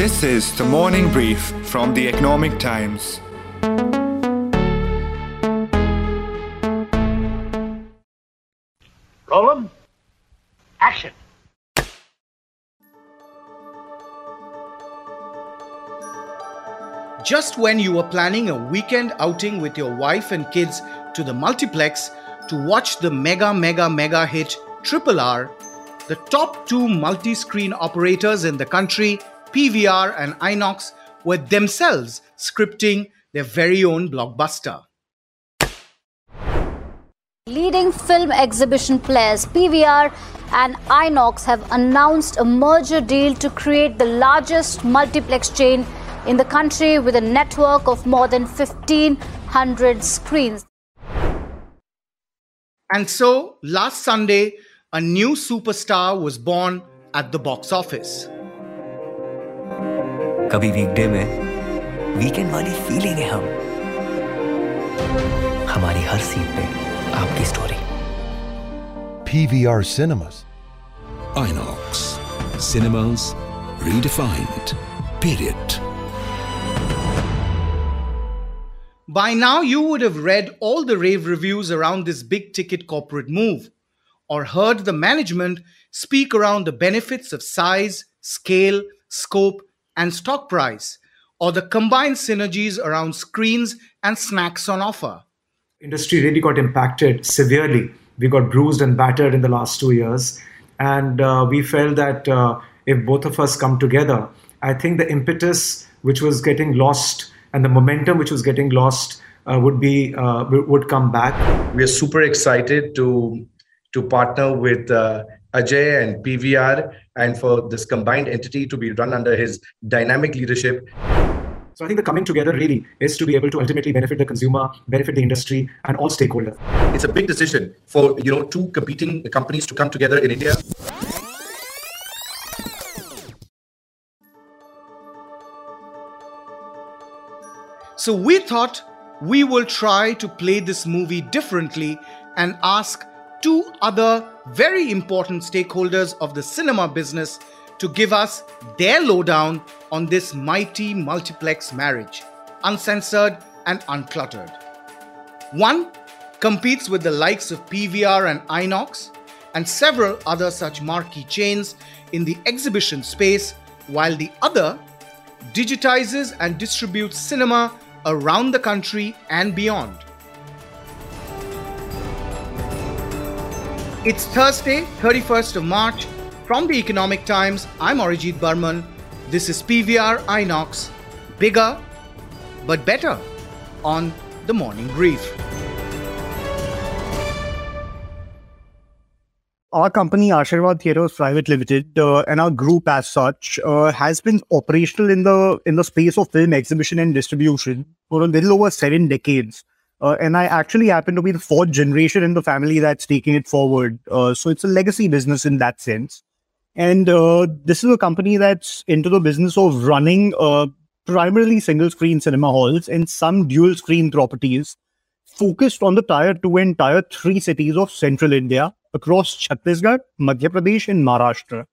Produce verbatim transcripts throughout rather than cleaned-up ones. This is the morning brief from the Economic Times. Problem? Action. Just when you were planning a weekend outing with your wife and kids to the multiplex to watch the mega mega mega hit Triple R, the top two multi-screen operators in the country, P V R and Inox, were themselves scripting their very own blockbuster. Leading film exhibition players P V R and Inox have announced a merger deal to create the largest multiplex chain in the country with a network of more than fifteen hundred screens. And so, last Sunday, a new superstar was born at the box office. Kabhi weekday mein weekend wali feeling hai hum. Hamari har scene pe aapki story. P V R Cinemas. Inox. Cinemas redefined. Period. By now, you would have read all the rave reviews around this big-ticket corporate move, or heard the management speak around the benefits of size, scale, scope, and stock price, or the combined synergies around screens and snacks on offer. Industry really got impacted severely. We got bruised and battered in the last two years, and uh, we felt that uh, if both of us come together, I think the impetus which was getting lost and the momentum which was getting lost uh, would be uh, would come back. We are super excited to to partner with uh, Akshaye and P V R, and for this combined entity to be run under his dynamic leadership. So I think the coming together really is to be able to ultimately benefit the consumer, benefit the industry, and all stakeholders. It's a big decision for you know two competing companies to come together in India. So we thought we will try to play this movie differently and ask two other very important stakeholders of the cinema business to give us their lowdown on this mighty multiplex marriage, uncensored and uncluttered. One competes with the likes of P V R and Inox and several other such marquee chains in the exhibition space, while the other digitizes and distributes cinema around the country and beyond. It's Thursday, thirty-first of March. From the Economic Times, I'm Arijit Barman. This is P V R Inox, bigger but better, on The Morning Brief. Our company, Aashirwad Theatre Private Limited, uh, and our group as such, uh, has been operational in the in the space of film exhibition and distribution for a little over seven decades. Uh, and I actually happen to be the fourth generation in the family that's taking it forward. Uh, so it's a legacy business in that sense. And uh, this is a company that's into the business of running uh, primarily single-screen cinema halls and some dual-screen properties focused on the tier two and tier three cities of central India, across Chhattisgarh, Madhya Pradesh and Maharashtra.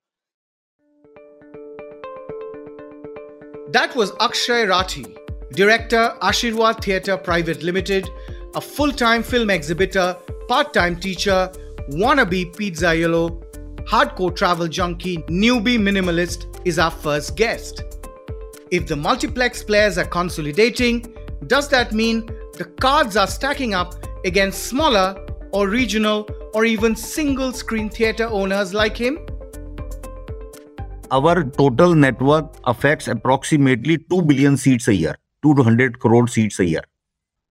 That was Akshaye Rathi, director, Aashirwad Theatre Private Limited, a full-time film exhibitor, part-time teacher, wannabe pizza yellow, hardcore travel junkie, newbie minimalist is our first guest. If the multiplex players are consolidating, does that mean the cards are stacking up against smaller or regional or even single-screen theatre owners like him? Our total net worth affects approximately two billion seats a year, two hundred crore seats a year,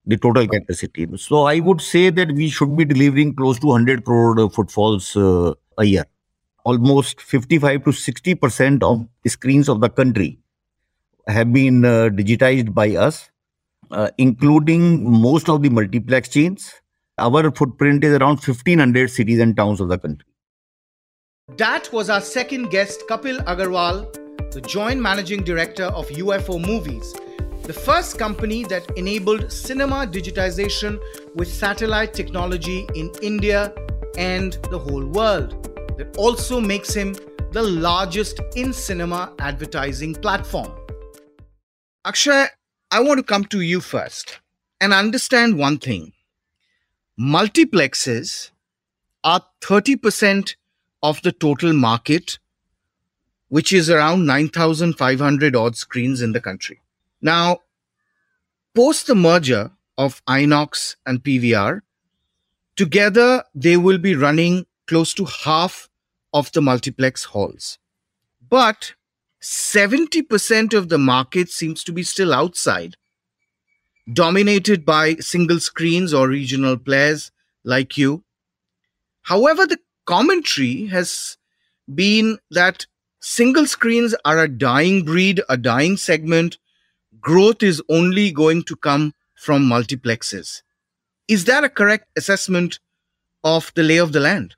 the total capacity. So I would say that we should be delivering close to one hundred crore footfalls uh, a year. Almost fifty-five to sixty percent of the screens of the country have been uh, digitized by us, uh, including most of the multiplex chains. Our footprint is around fifteen hundred cities and towns of the country. That was our second guest, Kapil Agarwal, the joint managing director of U F O Movies, the first company that enabled cinema digitization with satellite technology in India and the whole world. That also makes him the largest in-cinema advertising platform. Akshaye, I want to come to you first and understand one thing. Multiplexes are thirty percent of the total market, which is around nine thousand five hundred odd screens in the country. Now, post the merger of Inox and P V R, together they will be running close to half of the multiplex halls. But seventy percent of the market seems to be still outside, dominated by single screens or regional players like you. However, the commentary has been that single screens are a dying breed, a dying segment. Growth is only going to come from multiplexes. Is that a correct assessment of the lay of the land?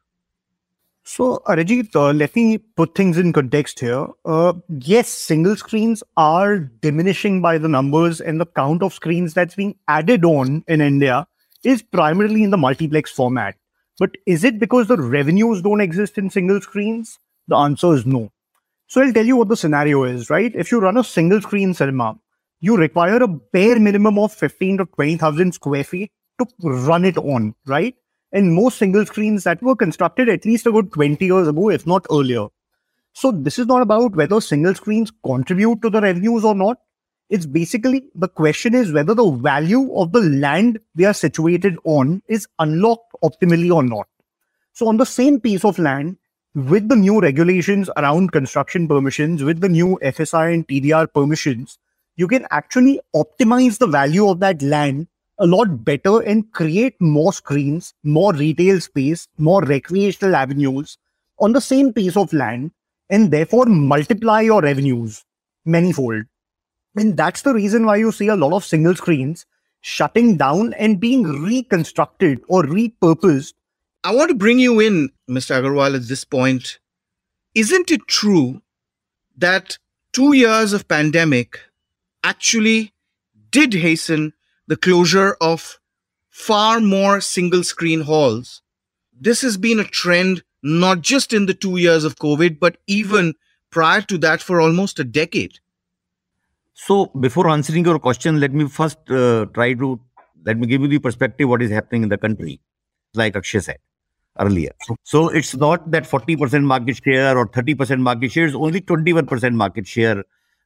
So, Arijit, uh, let me put things in context here. Uh, yes, single screens are diminishing by the numbers, and the count of screens that's being added on in India is primarily in the multiplex format. But is it because the revenues don't exist in single screens? The answer is no. So I'll tell you what the scenario is, right? If you run a single screen cinema, you require a bare minimum of fifteen to twenty thousand square feet to run it on, right? And most single screens that were constructed at least a good twenty years ago, if not earlier. So this is not about whether single screens contribute to the revenues or not. It's basically, the question is whether the value of the land they are situated on is unlocked optimally or not. So on the same piece of land, with the new regulations around construction permissions, with the new F S I and T D R permissions, you can actually optimize the value of that land a lot better and create more screens, more retail space, more recreational avenues on the same piece of land, and therefore multiply your revenues manifold. And that's the reason why you see a lot of single screens shutting down and being reconstructed or repurposed. I want to bring you in, Mister Agarwal, at this point. Isn't it true that two years of pandemic actually did hasten the closure of far more single screen halls? This has been a trend not just in the two years of COVID, but even prior to that for almost a decade. So before answering your question, let me first uh, try to, let me give you the perspective what is happening in the country, like Akshaye said earlier. So it's not that forty percent market share or thirty percent market share, is only twenty-one percent market share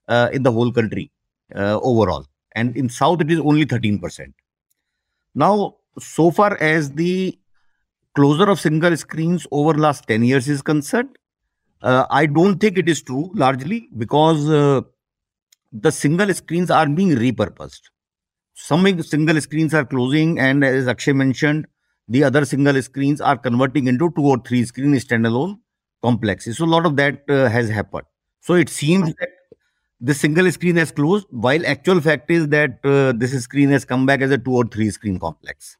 uh, in the whole country uh, overall. And in South, it is only thirteen percent. Now, so far as the closure of single screens over the last ten years is concerned, uh, I don't think it is true largely because uh, the single screens are being repurposed. Some single screens are closing, and as Akshaye mentioned, the other single screens are converting into two or three screen standalone complexes. So a lot of that uh, has happened. So it seems that the single screen has closed, while actual fact is that uh, this screen has come back as a two or three screen complex.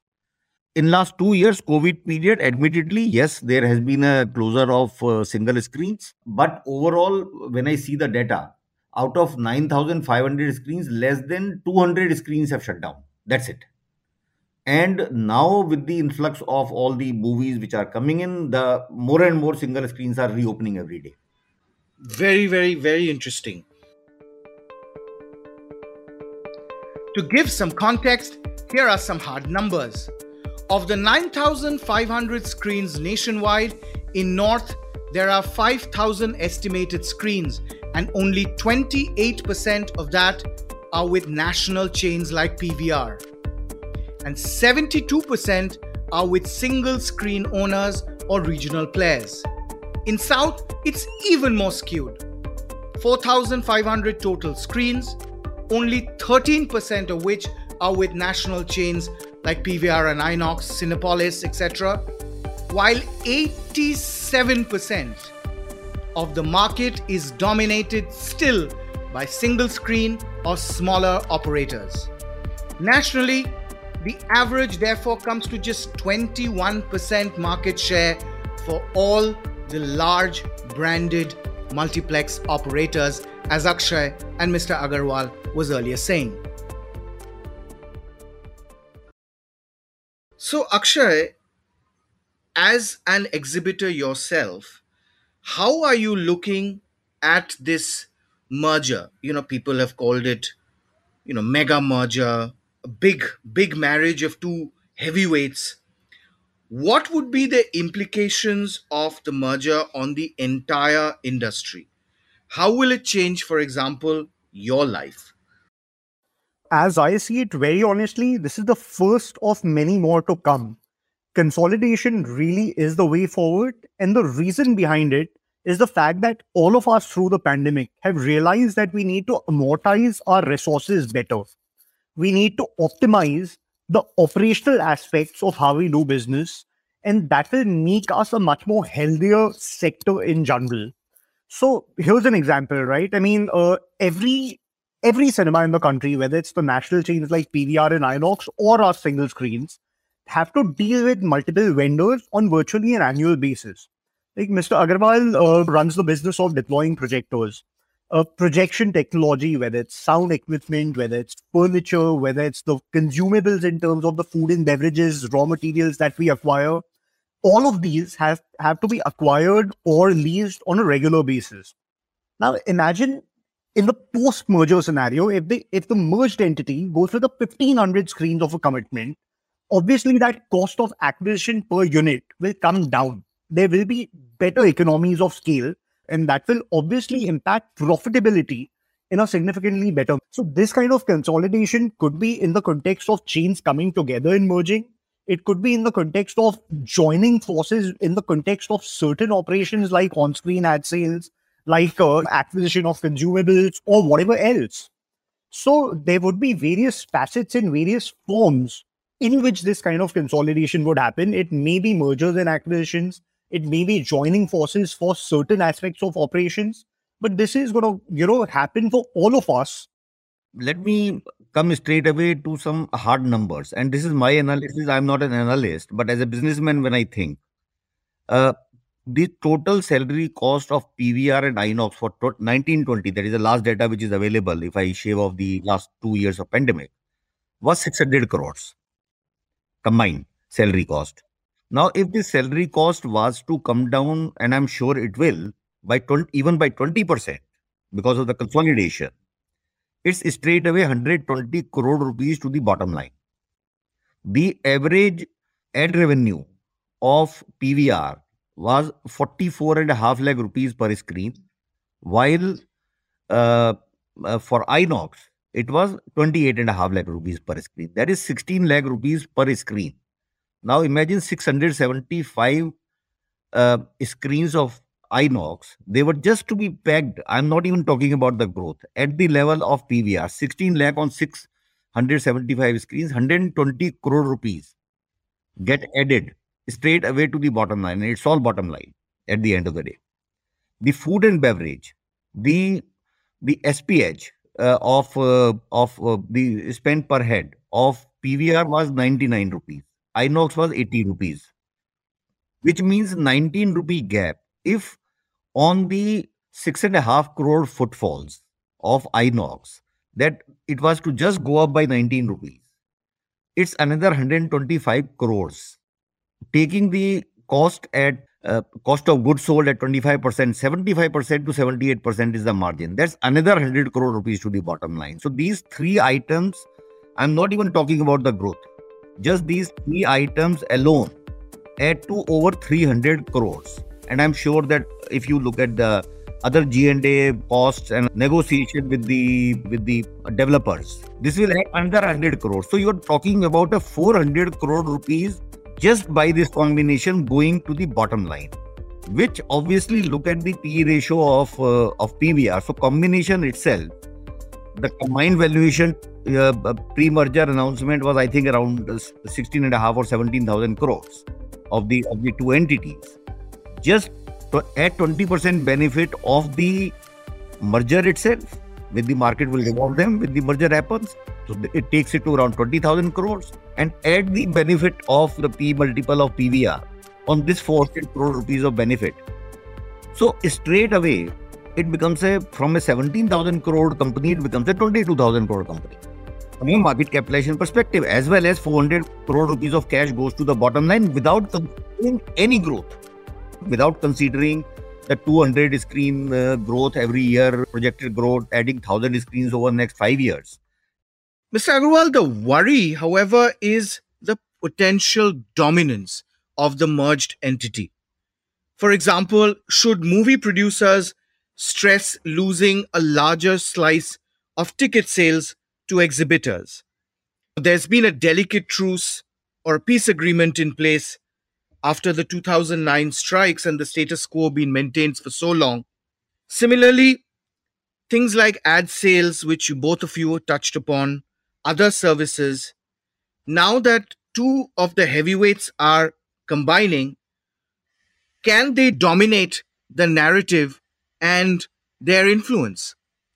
In last two years, COVID period, admittedly, yes, there has been a closure of uh, single screens. But overall, when I see the data, out of nine thousand five hundred screens, less than two hundred screens have shut down. That's it. And now with the influx of all the movies which are coming in, the more and more single screens are reopening every day. Very, very, very interesting. To give some context, here are some hard numbers. Of the nine thousand five hundred screens nationwide, in North, there are five thousand estimated screens, and only twenty-eight percent of that are with national chains like P V R. And seventy-two percent are with single screen owners or regional players. In South, it's even more skewed. four thousand five hundred total screens, only thirteen percent of which are with national chains like P V R and Inox, Cinepolis, et cetera, while eighty-seven percent of the market is dominated still by single screen or smaller operators. Nationally, the average therefore comes to just twenty-one percent market share for all the large branded multiplex operators, as Akshaye and Mister Agarwal was earlier saying. So Akshaye, as an exhibitor yourself, How are you looking at this merger? You know, people have called it, you know, mega merger, a big, big marriage of two heavyweights. What would be the implications of the merger on the entire industry? How will it change, for example, your life? As I see it, very honestly, this is the first of many more to come. Consolidation really is the way forward. And the reason behind it is the fact that all of us through the pandemic have realized that we need to amortize our resources better. We need to optimize the operational aspects of how we do business. And that will make us a much more healthier sector in general. So here's an example, right? I mean, uh, every... Every cinema in the country, whether it's the national chains like P V R and Inox or our single screens, have to deal with multiple vendors on virtually an annual basis. Like Mister Agarwal uh, runs the business of deploying projectors, uh, projection technology, whether it's sound equipment, whether it's furniture, whether it's the consumables in terms of the food and beverages, raw materials that we acquire. All of these have, have to be acquired or leased on a regular basis. Now imagine, in the post-merger scenario, if, they, if the merged entity goes with the fifteen hundred screens of a commitment, obviously that cost of acquisition per unit will come down. There will be better economies of scale, and that will obviously impact profitability in a significantly better way. So this kind of consolidation could be in the context of chains coming together and merging. It could be in the context of joining forces, in the context of certain operations like on-screen ad sales, like uh, acquisition of consumables or whatever else. So there would be various facets and various forms in which this kind of consolidation would happen. It may be mergers and acquisitions. It may be joining forces for certain aspects of operations. But this is going to, you know, happen for all of us. Let me come straight away to some hard numbers. And this is my analysis. I'm not an analyst, but as a businessman, when I think, uh, the total salary cost of P V R and Inox for nineteen twenty, that is the last data which is available, if I shave off the last two years of pandemic, was six hundred crores combined salary cost. Now, if the salary cost was to come down, and I'm sure it will, by twenty, even by twenty percent because of the consolidation, it's straight away one hundred twenty crore rupees to the bottom line. The average ad revenue of P V R was forty-four and a half lakh rupees per screen, while uh, uh, for Inox, it was twenty-eight and a half lakh rupees per screen. That is sixteen lakh rupees per screen. Now imagine six hundred seventy-five uh, screens of Inox. They were just to be pegged. I'm not even talking about the growth at the level of P V R, sixteen lakh on six hundred seventy-five screens, one hundred twenty crore rupees get added straight away to the bottom line, and it's all bottom line at the end of the day. The food and beverage, the the S P H uh, of uh, of uh, the spend per head of P V R was ninety-nine rupees, Inox was eighty rupees, which means nineteen rupee gap. If on the six and a half crore footfalls of Inox, that it was to just go up by nineteen rupees, it's another one hundred twenty-five crores. Taking the cost at uh, cost of goods sold at twenty-five percent, seventy-five percent to seventy-eight percent is the margin. That's another one hundred crore rupees to the bottom line. So these three items, I'm not even talking about the growth, just these three items alone add to over three hundred crores. And I'm sure that if you look at the other G and A costs and negotiation with the with the developers, this will add another one hundred crores. So you're talking about a four hundred crore rupees just by this combination going to the bottom line, which obviously look at the P E ratio of uh, of P V R. So combination itself, the combined valuation uh, pre-merger announcement was I think around sixteen and a half or seventeen thousand crores of the of the two entities. Just to add twenty percent benefit of the merger itself, with the market will reward them when the merger happens. So it takes it to around twenty thousand crores, and add the benefit of the P multiple of P V R on this four hundred crore rupees of benefit. So straight away, it becomes a, from a seventeen thousand crore company, it becomes a twenty-two thousand crore company. From a market capitalization perspective, as well as four hundred crore rupees of cash goes to the bottom line without considering any growth, without considering the two hundred screen uh, growth every year, projected growth, adding one thousand screens over the next five years. Mister Agarwal, the worry, however, is the potential dominance of the merged entity. For example, should movie producers stress losing a larger slice of ticket sales to exhibitors? There's been a delicate truce or peace agreement in place after the two thousand nine strikes and the status quo being maintained for so long. Similarly, things like ad sales, which you both of you touched upon, other services, now that two of the heavyweights are combining, can they dominate the narrative and their influence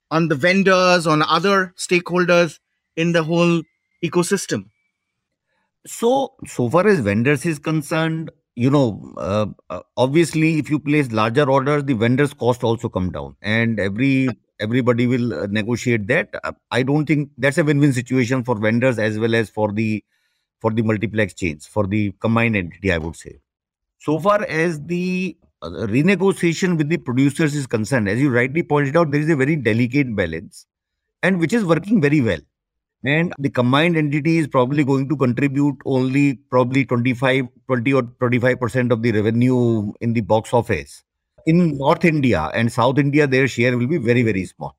on the vendors, on other stakeholders in the whole ecosystem? So, so far as vendors is concerned, you know, uh, obviously, if you place larger orders, the vendors' cost also come down, and every everybody will negotiate that. I don't think that's a win-win situation for vendors as well as for the for the multiplex chains, for the combined entity, I would say. So far as the uh, renegotiation with the producers is concerned, as you rightly pointed out, there is a very delicate balance, and which is working very well. And the combined entity is probably going to contribute only probably twenty-five, twenty or twenty-five percent of the revenue in the box office. In North India and South India, their share will be very, very small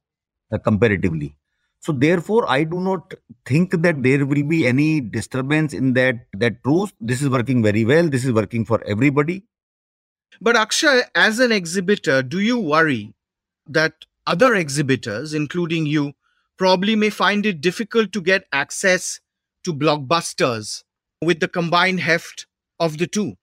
uh, comparatively. So therefore, I do not think that there will be any disturbance in that, that truce. This is working very well. This is working for everybody. But Akshaye, as an exhibitor, do you worry that other exhibitors, including you, probably may find it difficult to get access to blockbusters with the combined heft of the two?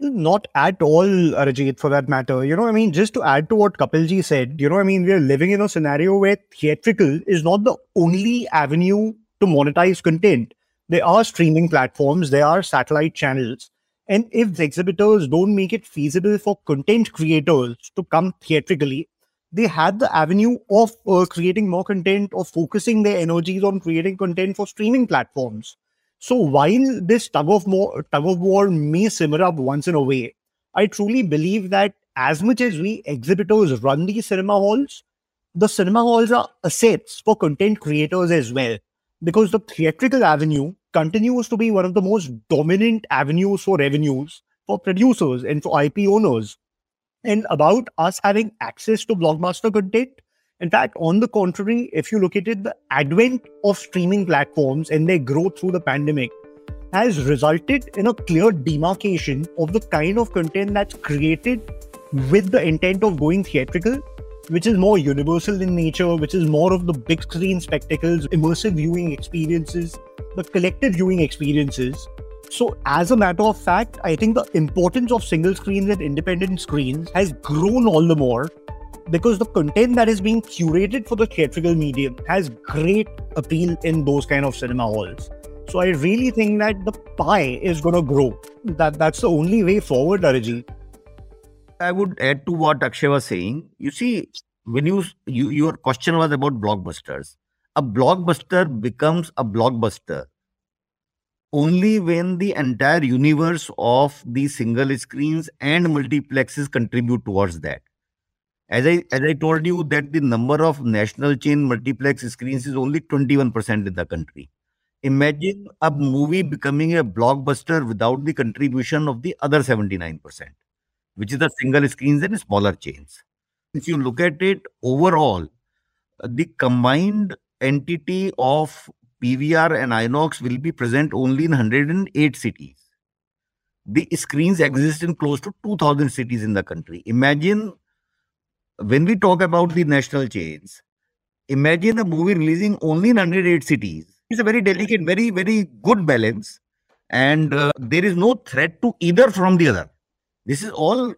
Not at all, Arijit, for that matter. You know, I mean, just to add to what Kapilji said, you know, I mean, we are living in a scenario where theatrical is not the only avenue to monetize content. There are streaming platforms, there are satellite channels. And if the exhibitors don't make it feasible for content creators to come theatrically, they had the avenue of uh, creating more content or focusing their energies on creating content for streaming platforms. So while this tug of, more, tug of war may simmer up once in a way, I truly believe that as much as we exhibitors run these cinema halls, the cinema halls are assets for content creators as well, because the theatrical avenue continues to be one of the most dominant avenues for revenues for producers and for I P owners. And about us having access to blockbuster content, in fact, on the contrary, if you look at it, the advent of streaming platforms and their growth through the pandemic has resulted in a clear demarcation of the kind of content that's created with the intent of going theatrical, which is more universal in nature, which is more of the big screen spectacles, immersive viewing experiences, the collective viewing experiences. So as a matter of fact, I think the importance of single screens and independent screens has grown all the more because the content that is being curated for the theatrical medium has great appeal in those kind of cinema halls. So I really think that the pie is going to grow. That, that's the only way forward, Arijit. I would add to what Akshaye was saying. You see, when you, you your question was about blockbusters. A blockbuster becomes a blockbuster only when the entire universe of the single screens and multiplexes contribute towards that. As I as I told you that the number of national chain multiplex screens is only twenty-one percent in the country. Imagine a movie becoming a blockbuster without the contribution of the other seventy-nine percent, which is the single screens and smaller chains. If you look at it overall, the combined entity of P V R and INOX will be present only in one hundred eight cities. The screens exist in close to two thousand cities in the country. Imagine, when we talk about the national chains, imagine a movie releasing only in one hundred eight cities. It's a very delicate, very, very good balance. And uh, there is no threat to either from the other. This is all,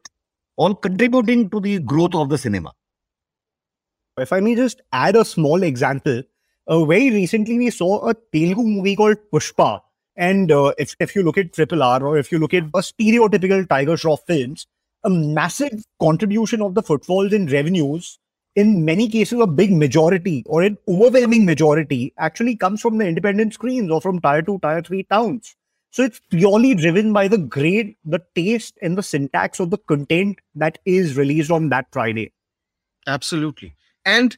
all contributing to the growth of the cinema. If I may just add a small example, Uh, very recently, we saw a Telugu movie called Pushpa. And uh, if, if you look at Triple R or if you look at a stereotypical Tiger Shroff films, a massive contribution of the footfalls and revenues, in many cases, a big majority or an overwhelming majority actually comes from the independent screens or from tier two, tier three towns. So it's purely driven by the grade, the taste, and the syntax of the content that is released on that Friday. Absolutely. And,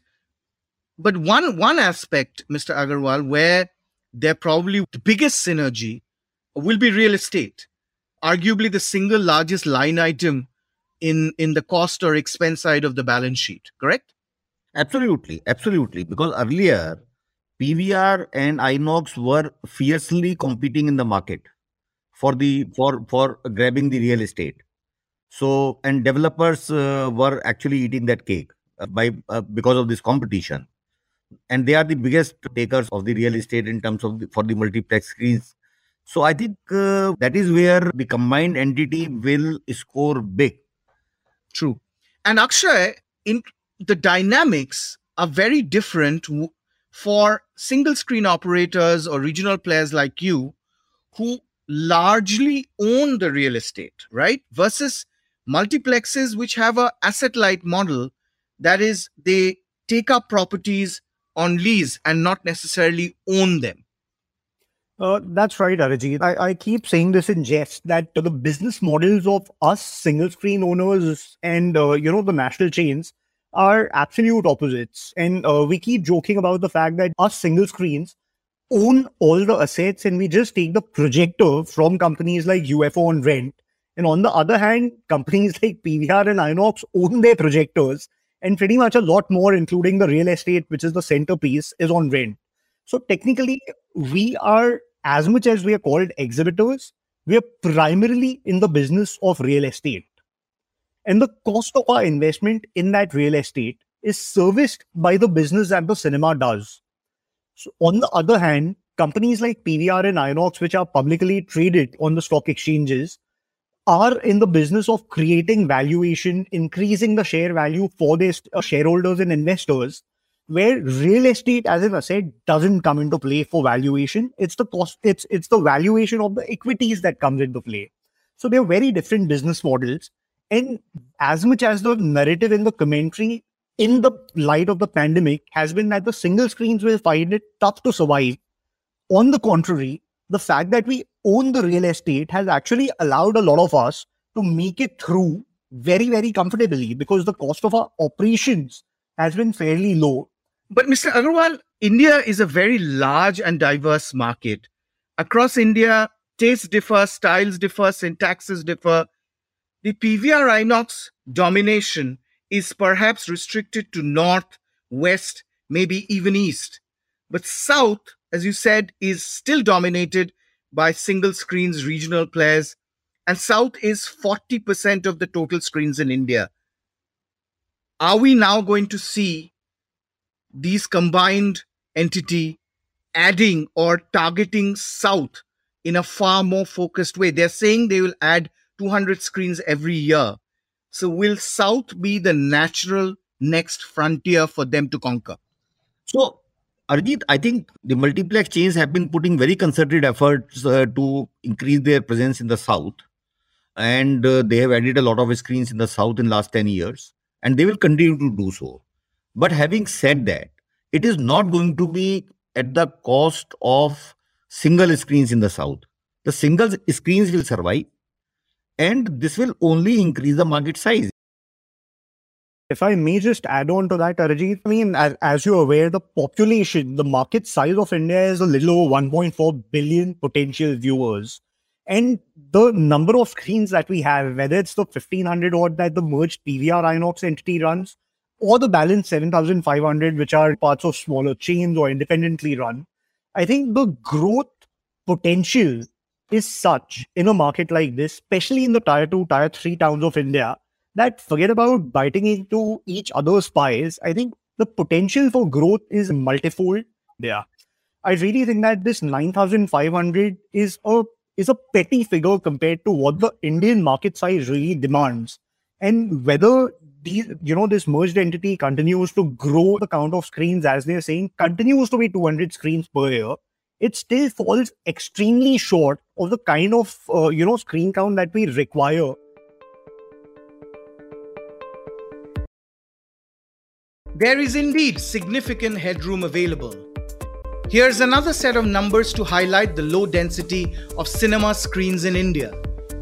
but one, one aspect, Mister Agarwal, where they're probably the biggest synergy will be real estate. Arguably the single largest line item in, in the cost or expense side of the balance sheet, correct? Absolutely. Absolutely. Because earlier, P V R and INOX were fiercely competing in the market for the for for grabbing the real estate. So, and developers uh, were actually eating that cake uh, by uh, because of this competition, and they are the biggest takers of the real estate in terms of the, for the multiplex screens. So, I think uh, that is where the combined entity will score big. True, and Akshaye, in the dynamics are very different for single screen operators or regional players like you who largely own the real estate, right? Versus multiplexes, which have a asset light model, that is, they take up properties on lease and not necessarily own them. Uh, that's right, Arijit. I, I keep saying this in jest that the business models of us single screen owners and, uh, you know, the national chains are absolute opposites, and uh, we keep joking about the fact that us single screens own all the assets and we just take the projector from companies like U F O on rent, and on the other hand companies like P V R and INOX own their projectors and pretty much a lot more, including the real estate, which is the centerpiece, is on rent. So technically we are, as much as we are called exhibitors, we are primarily in the business of real estate. And the cost of our investment in that real estate is serviced by the business that the cinema does. So on the other hand, companies like P V R and INOX, which are publicly traded on the stock exchanges, are in the business of creating valuation, increasing the share value for their shareholders and investors, where real estate as an asset doesn't come into play for valuation. It's the cost, it's, it's the valuation of the equities that comes into play. So they're very different business models. And as much as the narrative in the commentary in the light of the pandemic has been that the single screens will find it tough to survive, on the contrary, the fact that we own the real estate has actually allowed a lot of us to make it through very, very comfortably because the cost of our operations has been fairly low. But Mister Agarwal, India is a very large and diverse market. Across India, tastes differ, styles differ, syntaxes differ. The P V R INOX domination is perhaps restricted to north, west, maybe even east. But south, as you said, is still dominated by single screens, regional players. And south is forty percent of the total screens in India. Are we now going to see these combined entity adding or targeting south in a far more focused way? They're saying they will add two hundred screens every year. So will south be the natural next frontier for them to conquer? So, Arijit, I think the multiplex chains have been putting very concerted efforts uh, to increase their presence in the south. And uh, they have added a lot of screens in the south in the last ten years. And they will continue to do so. But having said that, it is not going to be at the cost of single screens in the south. The single screens will survive. And this will only increase the market size. If I may just add on to that, Arijit, I mean, as, as you're aware, the population, the market size of India is a little over one point four billion potential viewers. And the number of screens that we have, whether it's the fifteen hundred odd that the merged P V R INOX entity runs, or the balance seven thousand five hundred, which are parts of smaller chains or independently run, I think the growth potential is such in a market like this, especially in the tier two, tier three towns of India, that forget about biting into each other's pies. I think the potential for growth is multifold there. I really think that this nine thousand five hundred is a, is a petty figure compared to what the Indian market size really demands. And whether these, you know, this merged entity continues to grow the count of screens, as they're saying, continues to be two hundred screens per year, it still falls extremely short of the kind of, uh, you know, screen count that we require. There is indeed significant headroom available. Here's another set of numbers to highlight the low density of cinema screens in India.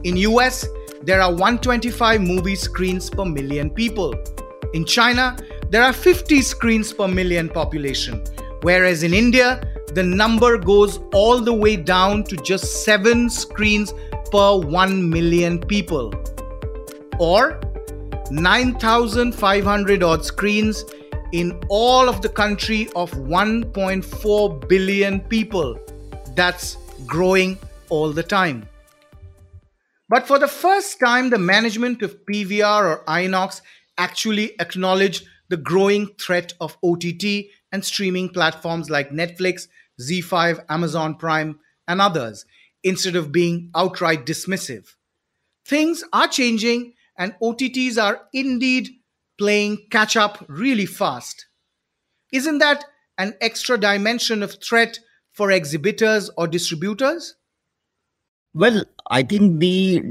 In U S, there are one hundred twenty-five movie screens per million people. In China, there are fifty screens per million population, whereas in India, the number goes all the way down to just seven screens per one million people, or nine thousand five hundred odd screens in all of the country of one point four billion people. That's growing all the time. But for the first time, the management of P V R or INOX actually acknowledged the growing threat of O T T and streaming platforms like Netflix, Z five, Amazon Prime, and others, instead of being outright dismissive. Things are changing, and O T Ts are indeed playing catch up really fast. Isn't that an extra dimension of threat for exhibitors or distributors? Well, I think the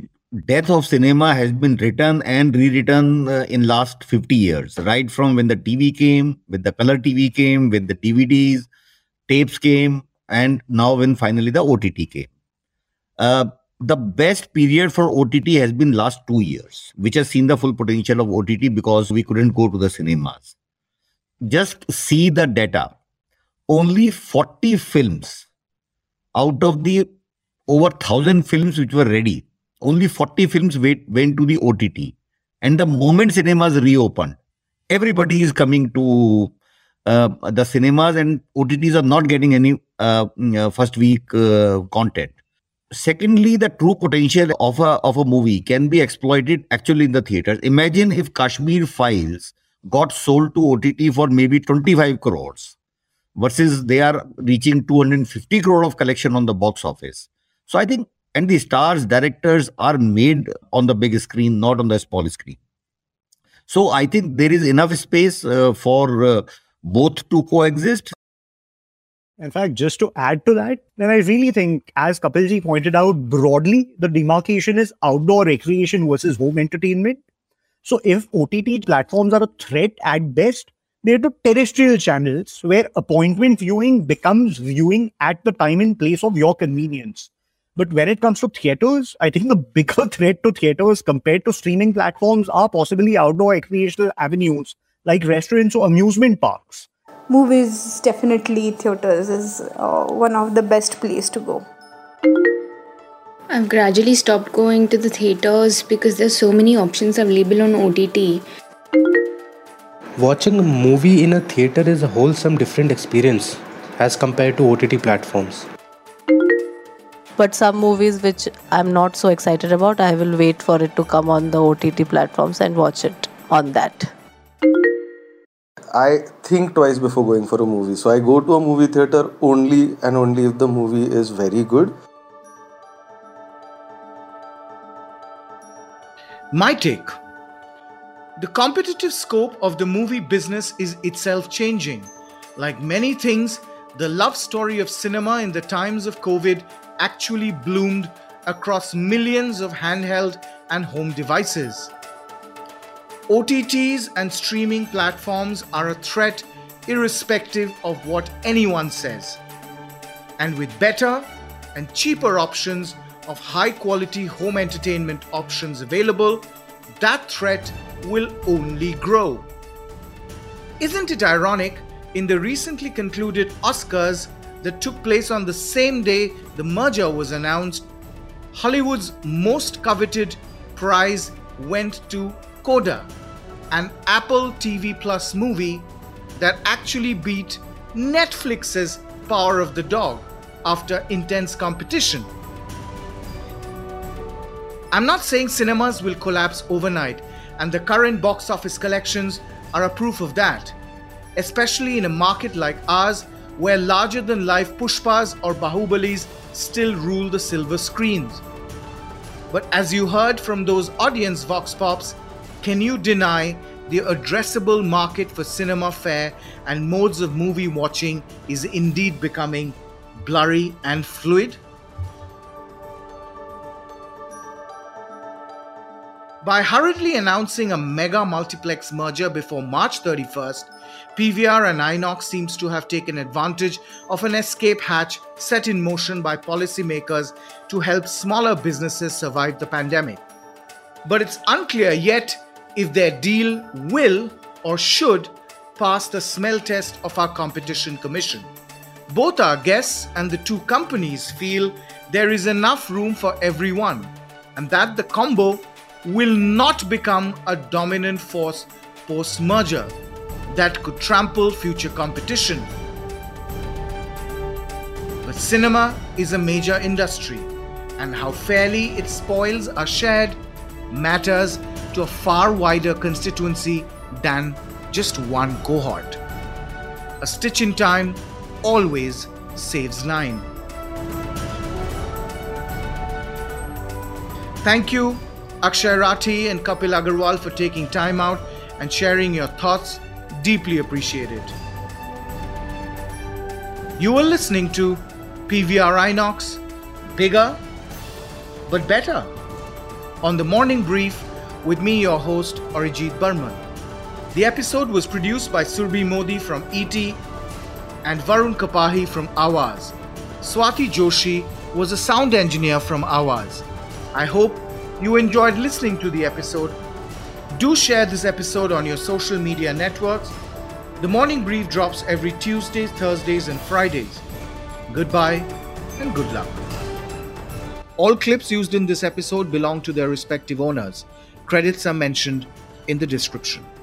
death of cinema has been written and rewritten uh, in last fifty years, right from when the T V came, with the color T V came, with the D V Ds, tapes came, and now when finally the O T T came. Uh, the best period for O T T has been last two years, which has seen the full potential of O T T because we couldn't go to the cinemas. Just see the data. Only forty films out of the over one thousand films which were ready, only forty films wait, went to the O T T. And the moment cinemas reopened, everybody is coming to uh, the cinemas, and O T Ts are not getting any uh, first week uh, content. Secondly, the true potential of a, of a movie can be exploited actually in the theatres. Imagine if Kashmir Files got sold to O T T for maybe twenty-five crores versus they are reaching two hundred fifty crore of collection on the box office. So I think, and the stars, directors are made on the big screen, not on the small screen. So I think there is enough space uh, for uh, both to coexist. In fact, just to add to that, then I really think, as Kapilji pointed out, broadly, the demarcation is outdoor recreation versus home entertainment. So if O T T platforms are a threat at best, they're the terrestrial channels where appointment viewing becomes viewing at the time and place of your convenience. But when it comes to theatres, I think the bigger threat to theatres compared to streaming platforms are possibly outdoor recreational avenues like restaurants or amusement parks. Movies, definitely theatres is uh, one of the best place to go. I've gradually stopped going to the theatres because there's so many options available on O T T. Watching a movie in a theatre is a wholesome different experience as compared to O T T platforms. But some movies which I'm not so excited about, I will wait for it to come on the O T T platforms and watch it on that. I think twice before going for a movie. So I go to a movie theater only and only if the movie is very good. My take. The competitive scope of the movie business is itself changing. Like many things, the love story of cinema in the times of COVID actually bloomed across millions of handheld and home devices. O T Ts and streaming platforms are a threat irrespective of what anyone says. And with better and cheaper options of high-quality home entertainment options available, that threat will only grow. Isn't it ironic, in the recently concluded Oscars that took place on the same day the merger was announced, Hollywood's most coveted prize went to CODA, an Apple T V Plus movie that actually beat Netflix's Power of the Dog after intense competition. I'm not saying cinemas will collapse overnight, and the current box office collections are a proof of that, especially in a market like ours where larger-than-life Pushpas or Bahubalis still rule the silver screens. But as you heard from those audience vox pops, can you deny the addressable market for cinema fare and modes of movie watching is indeed becoming blurry and fluid? By hurriedly announcing a mega multiplex merger before March thirty-first, P V R and Inox seems to have taken advantage of an escape hatch set in motion by policymakers to help smaller businesses survive the pandemic. But it's unclear yet if their deal will or should pass the smell test of our Competition Commission. Both our guests and the two companies feel there is enough room for everyone, and that the combo will not become a dominant force post-merger that could trample future competition. But cinema is a major industry, and how fairly its spoils are shared matters to a far wider constituency than just one cohort. A stitch in time always saves nine. Thank you, Akshaye Rathi and Kapil Agarwal, for taking time out and sharing your thoughts. Deeply appreciated. You are listening to P V R Inox, bigger but better, on The Morning Brief with me, your host, Arijit Barman. The episode was produced by Surbhi Modi from E T and Varun Kapahi from Aawaz. Swati Joshi was a sound engineer from Aawaz. I hope you enjoyed listening to the episode. Do share this episode on your social media networks. The Morning Brief drops every Tuesdays, Thursdays and Fridays. Goodbye and good luck. All clips used in this episode belong to their respective owners. Credits are mentioned in the description.